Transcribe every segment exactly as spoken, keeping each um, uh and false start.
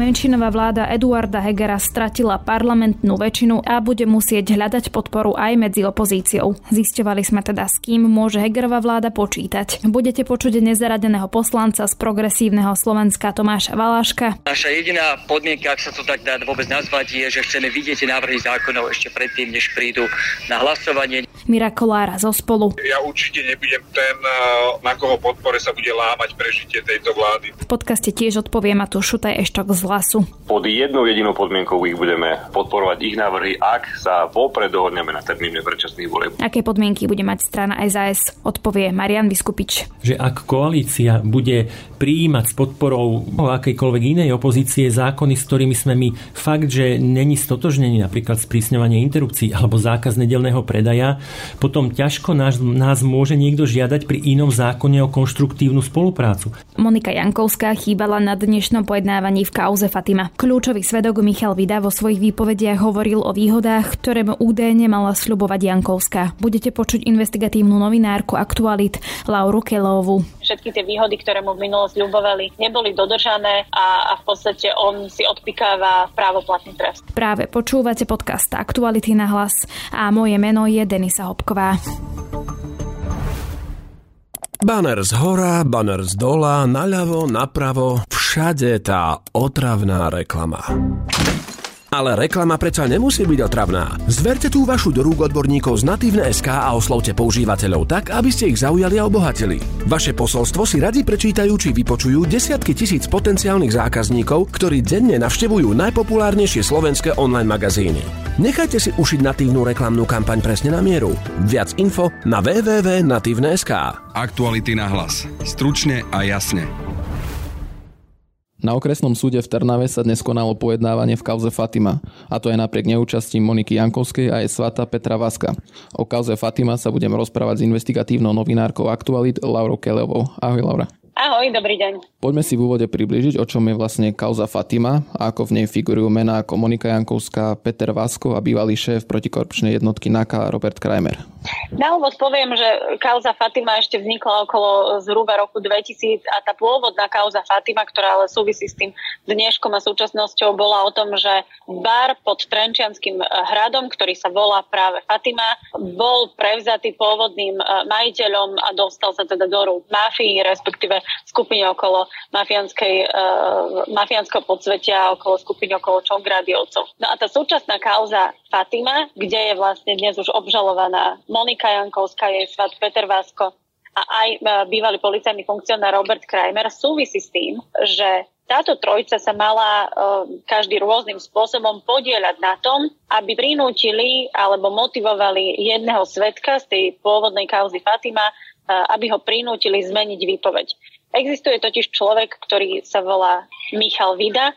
Menšinová vláda Eduarda Hegera stratila parlamentnú väčšinu a bude musieť hľadať podporu aj medzi opozíciou. Zisťovali sme teda, s kým môže Hegerová vláda počítať. Budete počuť nezaradeného poslanca z Progresívneho Slovenska Tomáša Valáška. Naša jediná podmienka, ak sa to tak dá vôbec nazvať, je, že chceme vidieť návrhy zákonov ešte predtým, než prídu na hlasovanie. Mira Kollár zo Spolu. Ja určite nebudem ten, na koho podpore sa bude lámať prežitie tejto vlády. V podcaste tiež odpovie Matúš Šutaj-Eštok z Hlasu. Pod jednou jedinou podmienkou ich budeme podporovať ich návrhy, ak sa vopred dohodneme na termíne predčasných volieb. Aké podmienky bude mať strana es a es, odpovie Marian Viskupič. Že ak koalícia bude prijímať s podporou akejkoľvek inej opozície zákony, s ktorými sme my fakt, že není stotožnení, napríklad sprísňovanie interrupcií alebo zákaz nedeľného predaja, potom ťažko nás, nás môže niekto žiadať pri inom zákone o konštruktívnu spoluprácu. Monika Jankovská chýbala na dnešnom pojednávaní v kauze Fatima. Kľúčový svedok Michal Vida vo svojich výpovediach hovoril o výhodách, ktoré mu údajne mala sľubovať Jankovská. Budete počuť investigatívnu novinárku Aktualit Lauru Kelöovú. Všetky tie výhody, ktoré mu v minulosti sľubovali, neboli dodržané a, a v podstate on si odpikáva právoplatný trest. Práve počúvate podcast Aktuality na hlas a moje meno je Denisa Hopková. Baner z hora, baner z dola, naľavo, napravo, všade tá otravná reklama. Ale reklama predsa nemusí byť otravná. Zverte tú vašu do rúk odborníkov z Natívne.sk a oslovte používateľov tak, aby ste ich zaujali a obohatili. Vaše posolstvo si radi prečítajú či vypočujú desiatky tisíc potenciálnych zákazníkov, ktorí denne navštevujú najpopulárnejšie slovenské online magazíny. Nechajte si ušiť natívnu reklamnú kampaň presne na mieru. Viac info na w w w bodka natívne bodka es ká. Aktuality na hlas. Stručne a jasne. Na okresnom súde v Trnave sa dnes konalo pojednávanie v kauze Fatima, a to je napriek neúčasti Moniky Jankovskej a jej svata Petra Vaška. O kauze Fatima sa budem rozprávať s investigatívnou novinárkou Aktualit Laurou Kelöovou. Ahoj Laura. Ahoj, dobrý deň. Poďme si v úvode priblížiť, o čom je vlastne kauza Fatima a ako v nej figurujú mená ako Monika Jankovská, Peter Vaško a bývalý šéf protikorupčnej jednotky en á ká Robert Krajmer. Na úvod poviem, že kauza Fatima ešte vznikla okolo zhruba roku dvetisíc a tá pôvodná kauza Fatima, ktorá ale súvisí s tým dneškom a súčasnosťou, bola o tom, že bar pod Trenčianskym hradom, ktorý sa volá práve Fatima, bol prevzatý pôvodným majiteľom a dostal sa teda do rúk mafii, respektíve skupine okolo mafiánskej, uh, mafiánskeho podsvetia, okolo skupiny okolo Čongradiovcov. No a tá súčasná kauza Fatima, kde je vlastne dnes už obžalovaná Monika Jankovská, jej svat Peter Vaško a aj uh, bývalý policajný funkcionár Robert Krajmer, súvisí s tým, že táto trojica sa mala e, každý rôznym spôsobom podieľať na tom, aby prinútili alebo motivovali jedného svedka z tej pôvodnej kauzy Fatima, e, aby ho prinútili zmeniť výpoveď. Existuje totiž človek, ktorý sa volá Michal Vida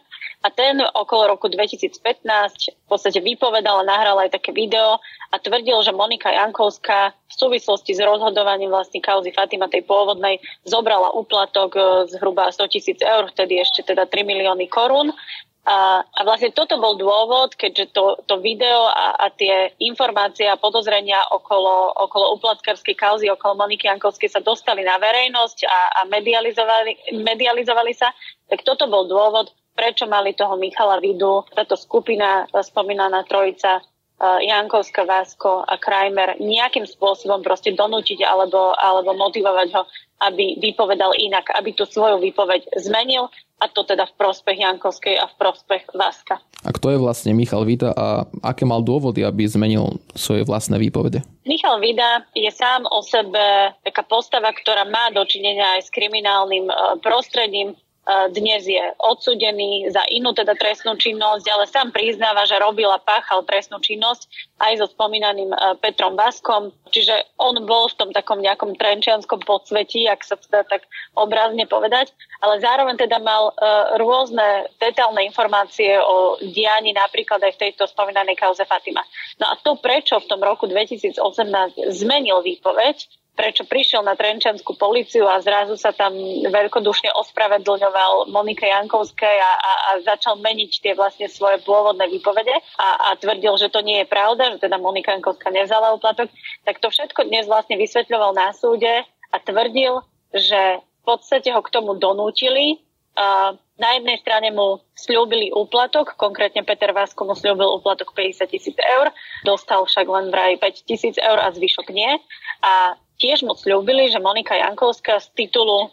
a ten okolo roku dvetisíc pätnásť v podstate vypovedal a nahral aj také video a tvrdil, že Monika Jankovská v súvislosti s rozhodovaním vlastne kauzy Fatima, tej pôvodnej, zobrala úplatok zhruba sto tisíc eur, vtedy ešte teda tri milióny korún. A, a vlastne toto bol dôvod, keďže to, to video a, a tie informácie a podozrenia okolo, okolo uplatkárskej kauzy, okolo Moniky Jankovskej sa dostali na verejnosť a, a medializovali, medializovali sa, tak toto bol dôvod, prečo mali toho Michala Vidu, táto skupina, spomínaná trojica, Jankovská, Vaško a Krajmer, nejakým spôsobom proste donútiť alebo, alebo motivovať ho, aby vypovedal inak, aby tú svoju výpoveď zmenil, a to teda v prospech Jankovskej a v prospech Vaška. A kto je vlastne Michal Vida a aké mal dôvody, aby zmenil svoje vlastné výpovede? Michal Vida je sám o sebe taká postava, ktorá má dočinenia aj s kriminálnym prostredím. Dnes je odsúdený za inú teda trestnú činnosť, ale sám priznáva, že robil a páchal trestnú činnosť aj so spomínaným Petrom Vaškom. Čiže on bol v tom takom nejakom trenčianskom podsvetí, ak sa teda tak obrazne povedať, ale zároveň teda mal rôzne detailné informácie o dianí napríklad aj v tejto spomínanej kauze Fatima. No a to, prečo v tom roku dvetisíc osemnásť zmenil výpoveď, prečo prišiel na Trenčiansku políciu a zrazu sa tam veľkodušne ospravedlňoval Monike Jankovskej a, a, a začal meniť tie vlastne svoje pôvodné výpovede a, a tvrdil, že to nie je pravda, že teda Monika Jankovská nevzala úplatok, tak to všetko dnes vlastne vysvetľoval na súde a tvrdil, že v podstate ho k tomu donútili. Na jednej strane mu sľúbili úplatok, konkrétne Peter Vaško mu sľúbil úplatok päťdesiat tisíc eur, dostal však len vraj päť tisíc eur a zvyšok nie. A tiež mu sľúbili, že Monika Jankovská z titulu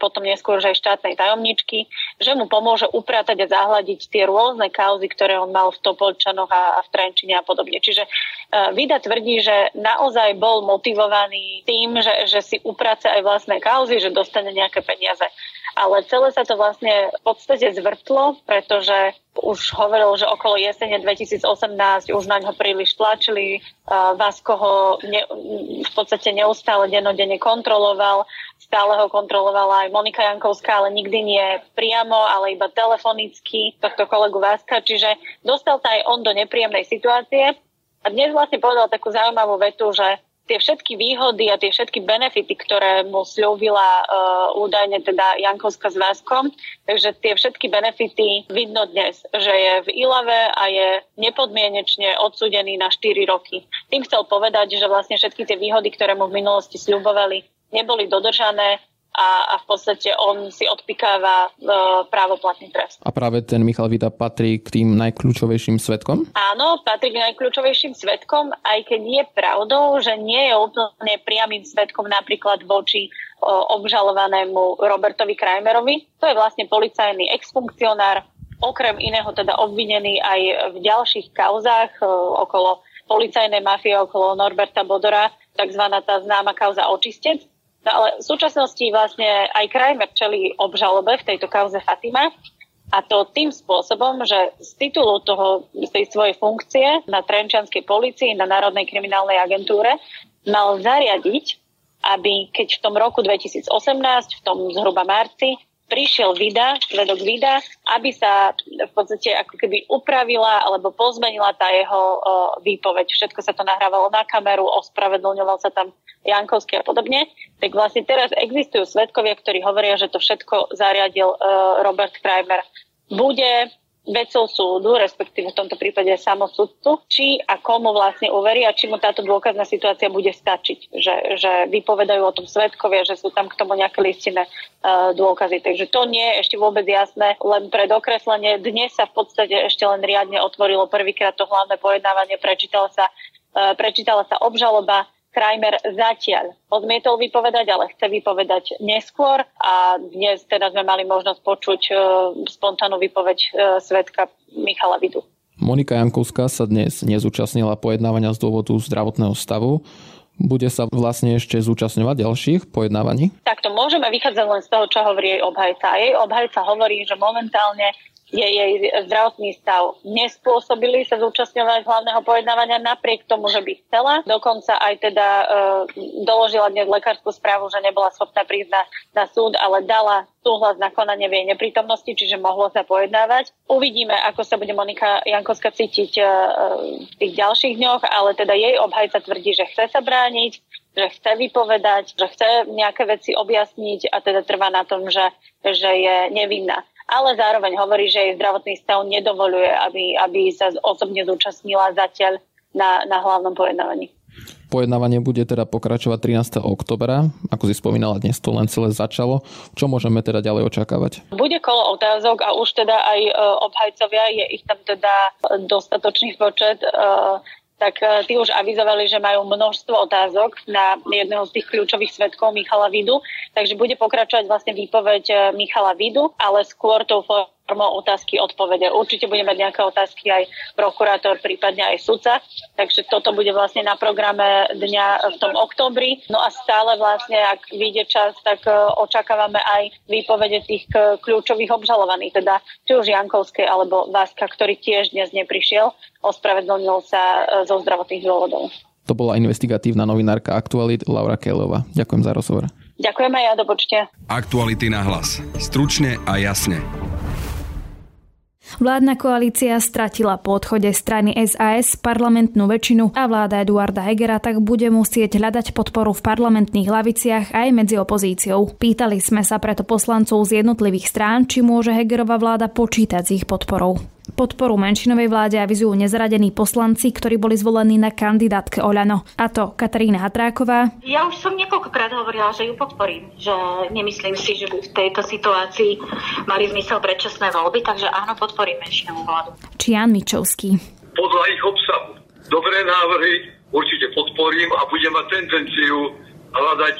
potom neskôr že aj štátnej tajomničky, že mu pomôže upratať a zahladiť tie rôzne kauzy, ktoré on mal v Topoľčanoch a v Trenčine a podobne. Čiže Vida tvrdí, že naozaj bol motivovaný tým, že, že si uprace aj vlastné kauzy, že dostane nejaké peniaze. Ale celé sa to vlastne v podstate zvrtlo, pretože už hovoril, že okolo jesene dvetisícosemnásť už na ňo príliš tlačili. Vaško ho ne, v podstate neustále dennodenne kontroloval. Stále ho kontrolovala aj Monika Jankovská, ale nikdy nie priamo, ale iba telefonicky tohto kolegu Vaška. Čiže dostal sa aj on do nepríjemnej situácie. A dnes vlastne povedal takú zaujímavú vetu, že tie všetky výhody a tie všetky benefity, ktoré mu sľúbila e, údajne teda Jankovská s Vaškom, takže tie všetky benefity vidno dnes, že je v Ilave a je nepodmienečne odsúdený na štyri roky. Tým chcel povedať, že vlastne všetky tie výhody, ktoré mu v minulosti sľubovali, neboli dodržané a, a v podstate on si odpikáva e, právoplatný trest. A práve ten Michal Vida patrí k tým najkľúčovejším svedkom? Áno, patrí k najkľúčovejším svedkom, aj keď je pravdou, že nie je úplne priamým svedkom napríklad voči o, obžalovanému Robertovi Krajmerovi. To je vlastne policajný exfunkcionár, okrem iného teda obvinený aj v ďalších kauzách o, okolo policajnej mafie, okolo Norberta Bodora, takzvaná tá známa kauza Očistec. No ale v súčasnosti vlastne aj Krajmer čelí obžalobe v tejto kauze Fatima, a to tým spôsobom, že z titulu toho, z tej svojej funkcie na Trenčianskej polícii, na Národnej kriminálnej agentúre mal zariadiť, aby keď v tom roku dvetisícosemnásť, v tom zhruba marci, prišiel Vida, vedok Vida, aby sa v podstate ako keby upravila alebo pozmenila tá jeho o, výpoveď. Všetko sa to nahrávalo na kameru, ospravedlňoval sa tam Jankovský a podobne. Tak vlastne teraz existujú svedkovia, ktorí hovoria, že to všetko zariadil e, Robert Krajmer. Bude vecou súdu, respektíve v tomto prípade samosudcu, či a komu vlastne uveria, či mu táto dôkazná situácia bude stačiť. Že, že vypovedajú o tom svedkovia, že sú tam k tomu nejaké listinné e, dôkazy. Takže to nie je ešte vôbec jasné, len pre dokreslenie. Dnes sa v podstate ešte len riadne otvorilo prvýkrát to hlavné pojednávanie, prečítala sa, e, prečítala sa obžaloba. Krajmer zatiaľ odmietol vypovedať, ale chce vypovedať neskôr a dnes teda sme mali možnosť počuť e, spontánnu výpoveď e, svedka Michala Vidu. Monika Jankovská sa dnes nezúčastnila pojednávania z dôvodu zdravotného stavu. Bude sa vlastne ešte zúčastňovať ďalších pojednávaní? Takto môžeme vychádzať len z toho, čo hovorí jej obhajca. A jej obhajca hovorí, že momentálne je jej zdravotný stav nespôsobili sa zúčastňovať hlavného pojednávania napriek tomu, že by chcela. Dokonca aj teda e, doložila dnes lekárskú správu, že nebola schopná prísť na, na súd, ale dala súhlas na konanie v jej neprítomnosti, čiže mohlo sa pojednávať. Uvidíme, ako sa bude Monika Jankovská cítiť e, v tých ďalších dňoch, ale teda jej obhajca tvrdí, že chce sa brániť, že chce vypovedať, že chce nejaké veci objasniť a teda trvá na tom, že, že je nevinná. Ale zároveň hovorí, že jej zdravotný stav nedovoľuje, aby, aby sa osobne zúčastnila zatiaľ na, na hlavnom pojednávaní. Pojednávanie bude teda pokračovať trinásteho októbra. Ako si spomínala, dnes to len celé začalo. Čo môžeme teda ďalej očakávať? Bude kolo otázok a už teda aj obhajcovia, je ich tam teda dostatočný počet, tak tí už avizovali, že majú množstvo otázok na jedného z tých kľúčových svedkov Michala Vidu, takže bude pokračovať vlastne výpoveď Michala Vidu, ale skôr tou formou otázky odpovede. Určite bude mať nejaké otázky aj prokurátor, prípadne aj sudca, takže toto bude vlastne na programe dňa v tom októbri. No a stále vlastne, ak vyjde čas, tak očakávame aj výpovede tých kľúčových obžalovaných, teda či už Jankovskej alebo Vaška, ktorý tiež dnes neprišiel, ospravedlnil sa zo zdravotných dôvodov. To bola investigatívna novinárka Aktualít Laura Kelöová. Ďakujem za rozhovor. Ďakujem aj ja, do počte. Aktuality na hlas. Stručne a jasne. Vládna koalícia stratila po odchode strany es a es parlamentnú väčšinu a vláda Eduarda Hegera tak bude musieť hľadať podporu v parlamentných laviciach aj medzi opozíciou. Pýtali sme sa preto poslancov z jednotlivých strán, či môže Hegerova vláda počítať s ich podporou. Podporu menšinovej vláde avizujú nezaradení poslanci, ktorí boli zvolení na kandidátke Oľano. A to Katarína Hatráková. Ja už som niekoľkokrát hovorila, že ju podporím, že nemyslím si, že by v tejto situácii mali zmysel predčasné voľby, takže áno, podporím menšinovú vládu. Či Ján Mičovský. Podľa ich obsahu. Dobré návrhy určite podporím a budem mať tendenciu hľadať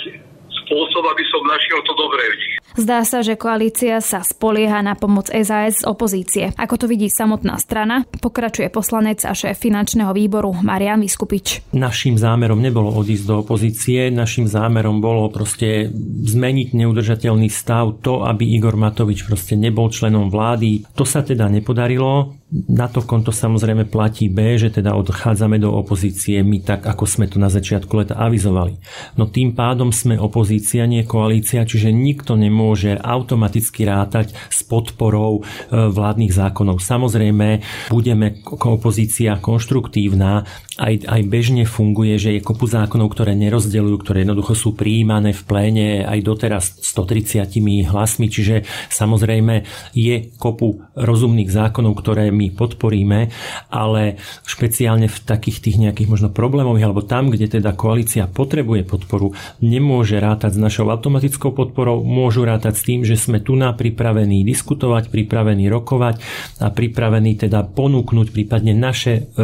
spôsob, aby som našiel to dobré v nich. Zdá sa, že koalícia sa spolieha na pomoc es a es z opozície. Ako to vidí samotná strana, pokračuje poslanec a šéf finančného výboru Marian Viskupič. Naším zámerom nebolo odísť do opozície, naším zámerom bolo proste zmeniť neudržateľný stav, to, aby Igor Matovič proste nebol členom vlády. To sa teda nepodarilo. Na to konto samozrejme platí B, že teda odchádzame do opozície my tak, ako sme to na začiatku leta avizovali. No tým pádom sme opozícia, nie koalícia, čiže nikto nemôže automaticky rátať s podporou vládnych zákonov. Samozrejme, budeme opozícia konštruktívna, aj, aj bežne funguje, že je kopu zákonov, ktoré nerozdeľujú, ktoré jednoducho sú prijímané v pléne aj doteraz stotridsať hlasmi, čiže samozrejme je kopu rozumných zákonov, ktoré my podporíme, ale špeciálne v takých tých nejakých možno problémových, alebo tam, kde teda koalícia potrebuje podporu, nemôže rátať s našou automatickou podporou, môžu rátať s tým, že sme tu na pripravení diskutovať, pripravení rokovať a pripravení teda ponúknuť prípadne naše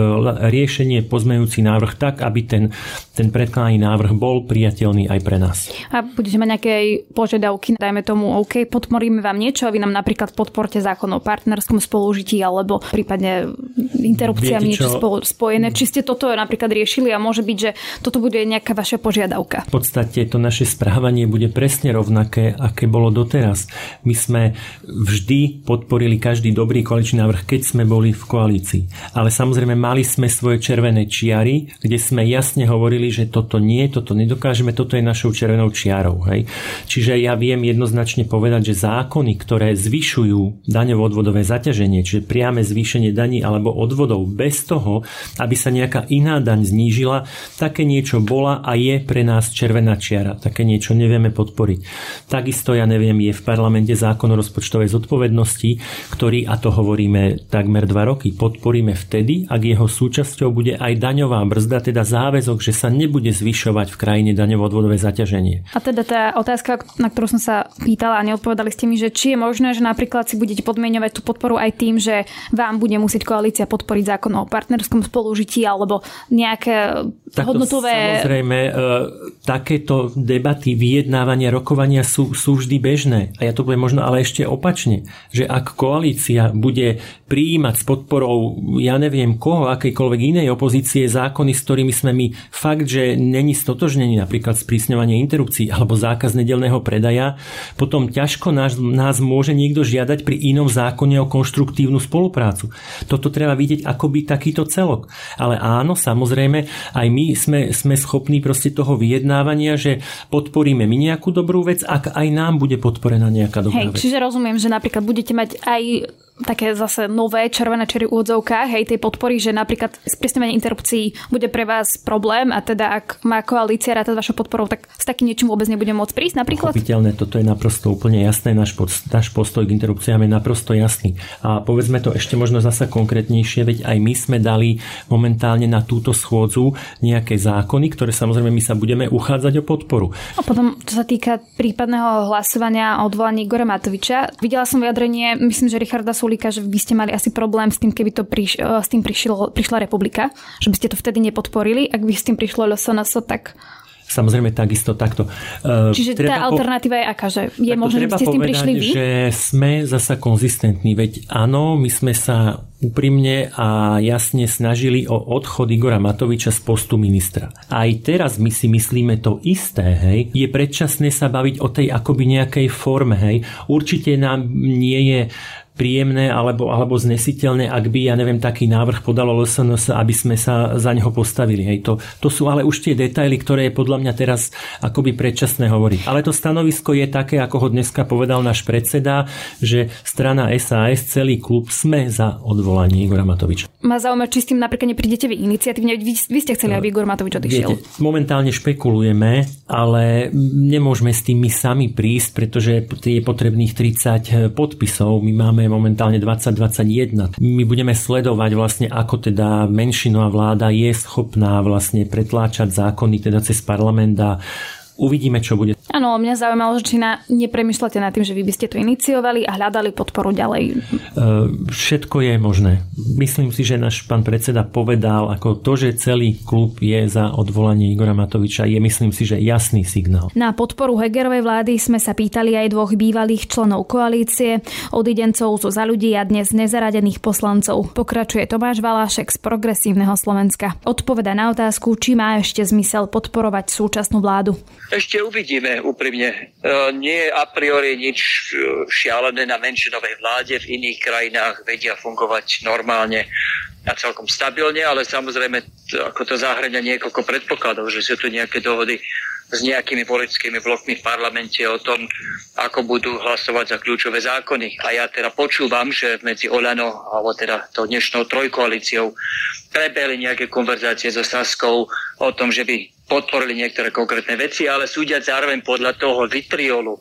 riešenie, pozmejúci návrh tak, aby ten, ten predkladaný návrh bol priateľný aj pre nás. A budete mať nejaké požiadavky, dajme tomu, OK, podporíme vám niečo a vy nám napríklad podporte zákon o partnerskom spolužití alebo prípadne interrupciami niečo spojené. Či ste toto napríklad riešili a môže byť, že toto bude nejaká vaša požiadavka? V podstate to naše správanie bude presne rovnaké, aké bolo doteraz. My sme vždy podporili každý dobrý koaličný návrh, keď sme boli v koalícii. Ale samozrejme mali sme svoje červené čiary, kde sme jasne hovorili, že toto nie, toto nedokážeme, toto je našou červenou čiarou. Hej. Čiže ja viem jednoznačne povedať, že zákony, ktoré zvyšujú daňovo-odvodové zaťaženie, čiže priame zvýšenie daní alebo odvodov bez toho, aby sa nejaká iná daň znížila, také niečo bola a je pre nás červená čiara. Také niečo nevieme podporiť. Takisto, ja neviem, je v parlamente zákon o rozpočtovej zodpovednosti, ktorý, a to hovoríme takmer dva roky, podporíme vtedy, ak jeho súčasťou bude aj daňová brzda, teda záväzok, že sa nebude zvyšovať v krajine daňovo-odvodové zaťaženie. A teda tá otázka, na ktorú som sa pýtala a neodpovedali ste mi, že či je možné, že napríklad si budete podmieňovať tú podporu aj tým, že vám bude musieť koalícia podporiť zákon o partnerskom spolužití alebo nejaké takto hodnotové... Samozrejme, e, takéto debaty, vyjednávania, rokovania sú, sú vždy bežné. A ja to bude možno ale ešte opačne, že ak koalícia bude prijímať s podporou, ja neviem koho, akejkoľvek inej opozície zákony, s ktorými sme my fakt, že není stotožnení, napríklad sprísňovanie interrupcií alebo zákaz nedeľného predaja, potom ťažko nás, nás môže niekto žiadať pri inom zákone o konštruktívnu spoluprácu. Toto treba vidieť akoby takýto celok. Ale áno, samozrejme, aj my sme, sme schopní proste toho vyjednávania, že podporíme my nejakú dobrú vec, ak aj nám bude podporená nejaká dobrá Hej, vec. Čiže rozumiem, že napríklad budete mať aj také zase nové červené čiary v úvodzovkách, hej, tej podpory, že napríklad sprísňovanie interrupcií bude pre vás problém a teda ak má koalícia rátať vašou podporou, tak s takým niečím vôbec nebude môcť prísť napríklad? Pochopiteľné, toto je naprosto úplne jasné, náš, pod, náš postoj k interrupciám je naprosto jasný. A povedzme to ešte možno zasa konkrétnejšie, veď aj my sme dali momentálne na túto schôdzu nejaké zákony, ktoré samozrejme my sa budeme uchádzať o podporu. A potom, čo sa týka prípadného hlasovania o odvolaní Igora Matoviča, videla som vyjadrenie, myslím, že Richarda Sulíka, že by ste mali asi problém s tým, keby to priš, s tým prišlo, prišla Republika, že by ste to vtedy nepodporili, ak by s tým prišlo ĽSNS, tak... Samozrejme takisto takto. Čiže treba tá alternatíva po... je aká, že je takto možné, že by ste s tým prišli vy? Že sme zasa konzistentní, veď áno, my sme sa úprimne a jasne snažili o odchod Igora Matoviča z postu ministra. Aj teraz my si myslíme to isté, hej. Je predčasné sa baviť o tej akoby nejakej forme, hej. Určite nám nie je príjemné alebo, alebo znesiteľné, ak by, ja neviem, taký návrh podalo ĽSNS, aby sme sa za neho postavili. Hej, to, to sú ale už tie detaily, ktoré je podľa mňa teraz akoby predčasné hovoriť. Ale to stanovisko je také, ako ho dneska povedal náš predseda, že strana es a es, celý klub sme za odvolanie Igora Matoviča. ma zaujíma, či s tým napríklad neprídete vy iniciatívne. Vy, vy ste chceli, aby Igor Matovič odišiel. Viete, momentálne špekulujeme, ale nemôžeme s tým my sami prísť, pretože je potrebných tridsať podpisov. My máme momentálne dvadsať dvadsaťjeden. My budeme sledovať vlastne, ako teda menšinová vláda je schopná vlastne pretláčať zákony teda cez parlament a uvidíme, čo bude. Áno, mňa zaujímalo, že či na, nepremýšľate nad tým, že vy by ste to iniciovali a hľadali podporu ďalej. Všetko je možné. Myslím si, že náš pán predseda povedal, ako to, že celý klub je za odvolanie Igora Matoviča, je, myslím si, že jasný signál. Na podporu Hegerovej vlády sme sa pýtali aj dvoch bývalých členov koalície, odidencov zo Za ľudí a dnes nezaradených poslancov. Pokračuje Tomáš Valášek z Progresívneho Slovenska. Odpoveda na otázku, či má ešte zmysel podporovať súčasnú vládu. Ešte uvidíme, úprimne. Nie je a priori nič šialené na menšinovej vláde. V iných krajinách vedia fungovať normálne a celkom stabilne, ale samozrejme ako to zahŕňa niekoľko predpokladov, že sú tu nejaké dohody s nejakými politickými blokmi v parlamente o tom, ako budú hlasovať za kľúčové zákony. A ja teda počúvam, že medzi Oľano, alebo teda tou dnešnou trojkoalíciou, prebehli nejaké konverzácie so Saskou o tom, že by podporili niektoré konkrétne veci, ale súdiať zároveň podľa toho vitriolu,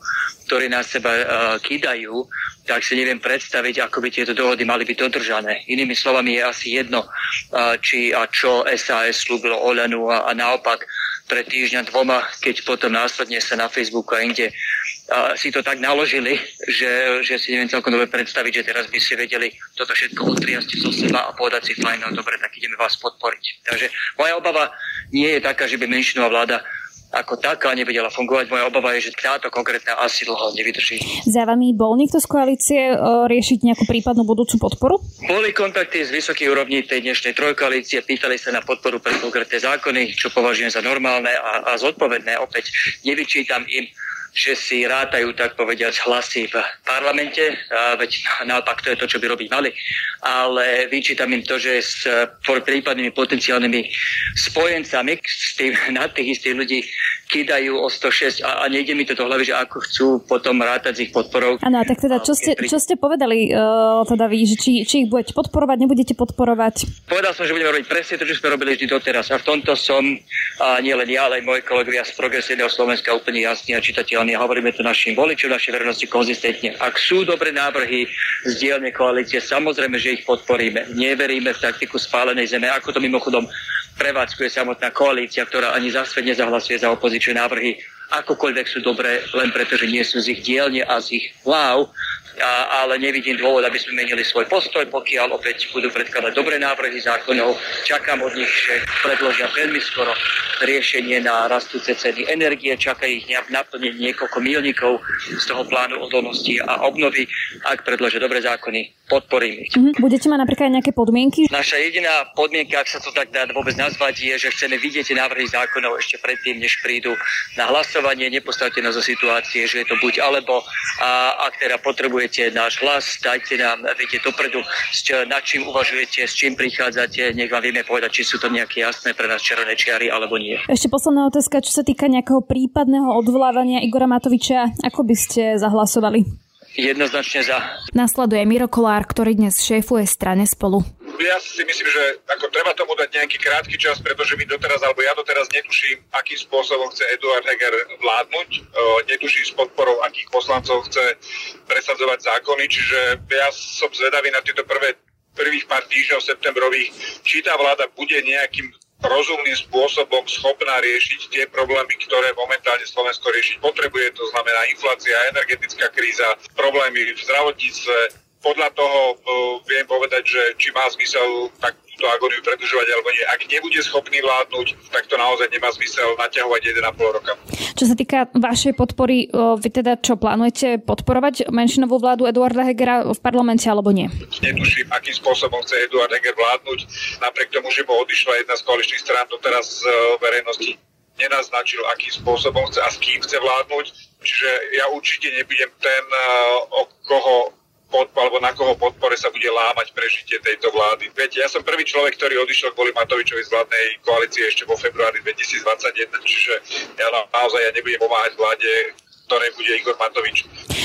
ktorý na seba uh, kýdajú, tak si neviem predstaviť, ako by tieto dohody mali byť dodržané. Inými slovami je asi jedno, uh, či a čo es a es slúbilo Oľanu a, a naopak pred týždňa dvoma, keď potom následne sa na Facebooku a inde uh, si to tak naložili, že, že si neviem celkom dobre predstaviť, že teraz by si vedeli toto všetko utriasť zo seba a povedať si fajn, no dobre, tak ideme vás podporiť. Takže moja obava nie je taká, že by menšinová vláda ako taká nevedela fungovať. Moja obava je, že táto konkrétna asi dlho nevydrží. Za vami bol niekto z koalície riešiť nejakú prípadnú budúcu podporu? Boli kontakty z vysokých úrovní tej dnešnej trojkoalície, pýtali sa na podporu pre konkrétne zákony, čo považujem za normálne a, a zodpovedné. Opäť nevyčítam im, že si rátajú, tak povediať, hlasy v parlamente, veď naopak to je to, čo by robiť mali, ale vyčítam im to, že s prípadnými potenciálnymi spojencami s tým, na tých istých ľudí kýdajú o sto šesť a, a nejde mi to do hlavy, že ako chcú potom rátať z ich podporou. Áno, tak teda čo ste, čo ste povedali, uh, teda vy, že či, či ich budete podporovať, nebudete podporovať? Povedal som, že budeme robiť presne to, čo sme robili vždy doteraz a v tomto som, a nie len ja, ale aj moji kolegovia z Progresívneho Slovenska úplne jasný a čitateľný. A hovoríme to našim voličom, našej verejnosti konzistentne. Ak sú dobré návrhy z dielne koalície, samozrejme, že ich podporíme. Neveríme v taktiku spálenej zeme, ako to mimochodom prevádzkuje samotná koalícia, ktorá ani za svet nezahlasuje za opozičné návrhy, akokoľvek sú dobré, len preto, že nie sú z ich dielne a z ich hlav. A, ale nevidím dôvod, aby sme menili svoj postoj, pokiaľ opäť budú predkladať dobré návrhy zákonov. Čakám od nich, že predložia veľmi skoro riešenie na rastúce ceny energie, čaká ich naplnenie niekoľko milníkov z toho plánu odolnosti a obnovy. Ak predložia dobré zákony, podporím ich. Mm-hmm. Budete mať napríklad nejaké podmienky? Naša jediná podmienka, ak sa to tak dá vôbec nazvať, je, že chceme vidieť návrhy zákonov ešte predtým, než prídu na hlasovanie. Nepostavte nás do situácie, že je to buď alebo, a ak teda potrebuje náš hlas, dajte nám vedieť dopredu, nad čím uvažujete, s čím prichádzate, nech vám vieme povedať, či sú to nejaké jasné pre nás červené čiary alebo nie. Ešte posledná otázka, čo sa týka nejakého prípadného odvolávania Igora Matoviča, ako by ste zahlasovali? Jednoznačne za. Nasleduje Miro Kollár, ktorý dnes šéfuje strane Spolu. Ja si myslím, že ako treba tomu dať nejaký krátky čas, pretože my doteraz, alebo ja doteraz netuším, akým spôsobom chce Eduard Heger vládnuť, netuším s podporou, akých poslancov chce presadzovať zákony, čiže ja som zvedavý na tieto prvé, prvých pár týždňov septembrových, či tá vláda bude nejakým rozumným spôsobom schopná riešiť tie problémy, ktoré momentálne Slovensko riešiť potrebuje, to znamená inflácia, energetická kríza, problémy v zdravotníctve. Podľa toho uh, viem povedať, že či má zmysel tak túto agóniu predĺžovať alebo nie. Ak nebude schopný vládnuť, tak to naozaj nemá zmysel naťahovať jeden a pol roka. Čo sa týka vašej podpory, o, vy teda čo plánujete podporovať menšinovú vládu Eduarda Hegera v parlamente alebo nie? Netuším, akým spôsobom chce Eduard Heger vládnuť. Napriek tomu, že mu odišla jedna z koaličných strán, doteraz z uh, verejnosti nenaznačil, akým spôsobom chce a s kým chce vládnuť. Čiže ja určite nebudem ten, uh, o koho alebo na koho podpore sa bude lámať prežitie tejto vlády. Viete, ja som prvý človek, ktorý odišiel kvôli Matovičovi z vládnej koalície ešte vo februári dvetisícdvadsaťjeden, čiže ja naozaj ja nebudem pomáhať vláde, ktorej bude Igor Matovič.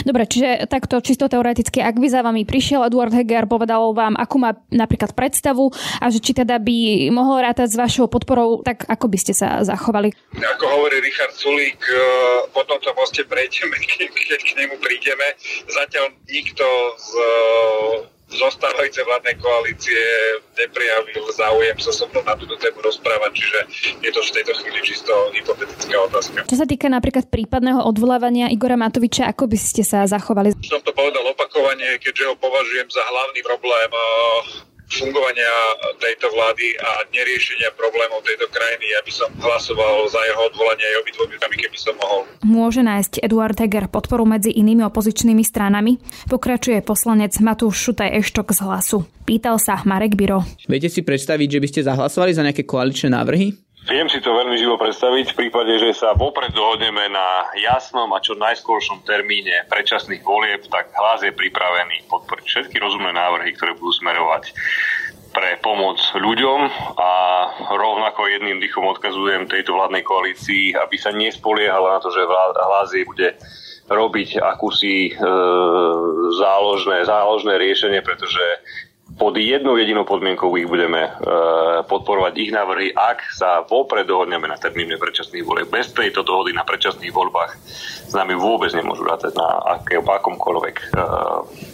Dobre, čiže takto čisto teoreticky, ak by za vami prišiel Eduard Heger, povedal vám, akú má napríklad predstavu a že či teda by mohol rátať s vašou podporou, tak ako by ste sa zachovali? Ako hovorí Richard Sulík, po tomto moste prejdeme, keď k nemu prídeme. Zatiaľ nikto z zostávajúcej vládnej koalície neprijavil záujem sa so mnou na túto tému rozprávať, čiže je to v tejto chvíli čisto hypotetická otázka. Čo sa týka napríklad prípadného odvolávania Igora Matoviča, ako by ste sa zachovali? Som to povedal opakovane, keďže ho považujem za hlavný problém fungovania tejto vlády a neriešenia problémov tejto krajiny, aby som hlasoval za jeho odvolanie aj obidvomi rukami, keby som mohol. Môže nájsť Eduard Heger podporu medzi inými opozičnými stranami? Pokračuje poslanec Matúš Šutaj-Eštok z Hlasu. Pýtal sa Marek Biro. Viete si predstaviť, že by ste zahlasovali za nejaké koaličné návrhy? Viem si to veľmi živo predstaviť v prípade, že sa vopred dohodneme na jasnom a čo najskôršom termíne predčasných volieb, tak Hlas je pripravený podporiť všetky rozumné návrhy, ktoré budú smerovať pre pomoc ľuďom a rovnako jedným dýchom odkazujem tejto vládnej koalícii, aby sa nespoliehala na to, že Hlas je bude robiť akúsi e, záložné, záložné riešenie, pretože pod jednou jedinou podmienkou ich budeme e, podporovať ich návrhy, ak sa vopred dohodneme na termíne predčasných volieb. Bez tejto dohody na predčasných voľbách s nami vôbec nemôžu rátať na aké, akomkoľvek e,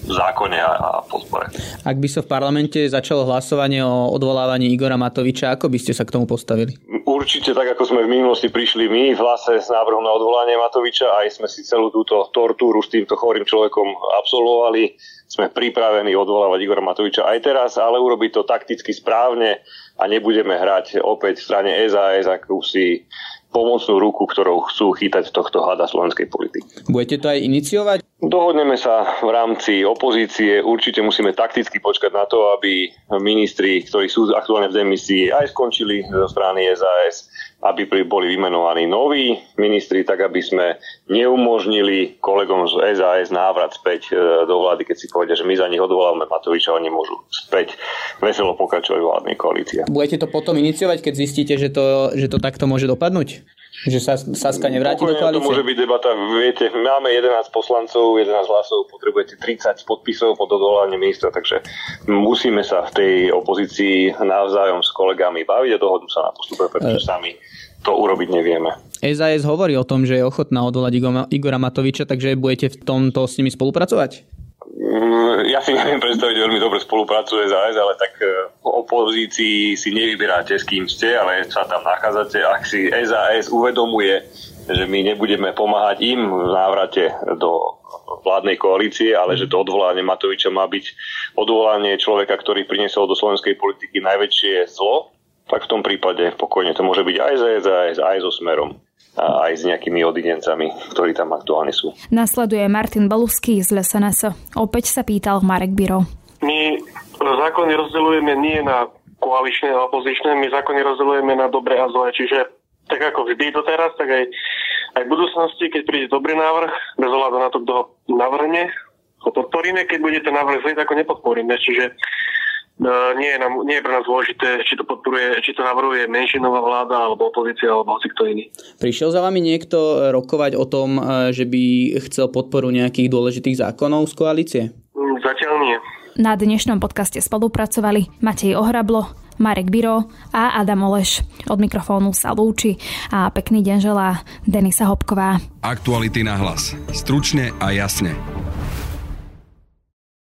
zákone a, a podpore. Ak by sa so v parlamente začalo hlasovanie o odvolávaní Igora Matoviča, ako by ste sa k tomu postavili? Určite tak, ako sme v minulosti prišli my v Hlase s návrhom na odvolanie Matoviča, aj sme si celú túto tortúru s týmto chorým človekom absolvovali. Sme pripravení odvolávať Igora Matoviča aj teraz, ale urobiť to takticky správne a nebudeme hrať opäť v strane es a es akúsi pomocnú ruku, ktorou chcú chytať tohto hada slovenskej politiky. Budete to aj iniciovať? Dohodneme sa v rámci opozície. Určite musíme takticky počkať na to, aby ministri, ktorí sú aktuálne v demisii, aj skončili zo strany es a es, aby boli vymenovaní noví ministri, tak aby sme neumožnili kolegom z es a es návrat späť do vlády, keď si povedia, že my za nich odvolávame Matoviča, oni môžu späť veselo pokračovať vládnej koalície. Budete to potom iniciovať, keď zistíte, že to, že to takto môže dopadnúť? Že sa Saska nevráti do koalície? To môže byť debata. Viete, máme jedenásť poslancov, jedenásť hlasov, potrebujete tridsať podpisov pod odvolávanie ministra, takže musíme sa v tej opozícii navzájom s kolegami baviť a dohodnú sa na postupe, pretože sami to urobiť nevieme. es a es hovorí o tom, že je ochotná odvolať Igora Matoviča, takže budete v tomto s nimi spolupracovať? Ja si neviem predstaviť, veľmi dobre spolupracuje es a es, ale tak v opozícii si nevyberáte, s kým ste, ale sa tam nachádzate. Ak si es a es uvedomuje, že my nebudeme pomáhať im v návrate do vládnej koalície, ale že to odvolanie Matoviča má byť odvolanie človeka, ktorý priniesol do slovenskej politiky najväčšie zlo, tak v tom prípade pokojne to môže byť aj za es a es, aj so Smerom a aj s nejakými odidencami, ktorí tam aktuálne sú. Nasleduje Martin Beluský z el es en es. Opäť sa pýtal Marek Biro. My zákony rozdeľujeme nie na koaličné a opozičné, my zákony rozdeľujeme na dobre a zlé, čiže tak ako vždy doteraz, tak aj, aj v budúcnosti, keď príde dobrý návrh, bez ohľadu na to, kto ho navrhne, ho podporíme, keď bude ten návrh zlý, tak ho nepodporíme, čiže Nie je, nám, nie je pre nás dôležité, či to podporuje, či to navrhuje menšinová vláda alebo opozícia alebo hoci kto iný. Prišiel za vami niekto rokovať o tom, že by chcel podporu nejakých dôležitých zákonov z koalície? Zatiaľ nie. Na dnešnom podcaste spolupracovali Matej Ohrablo, Marek Biro a Adam Oleš. Od mikrofónu sa lúči a pekný deň želá Denisa Hopková. Aktuality na hlas. Stručne a jasne.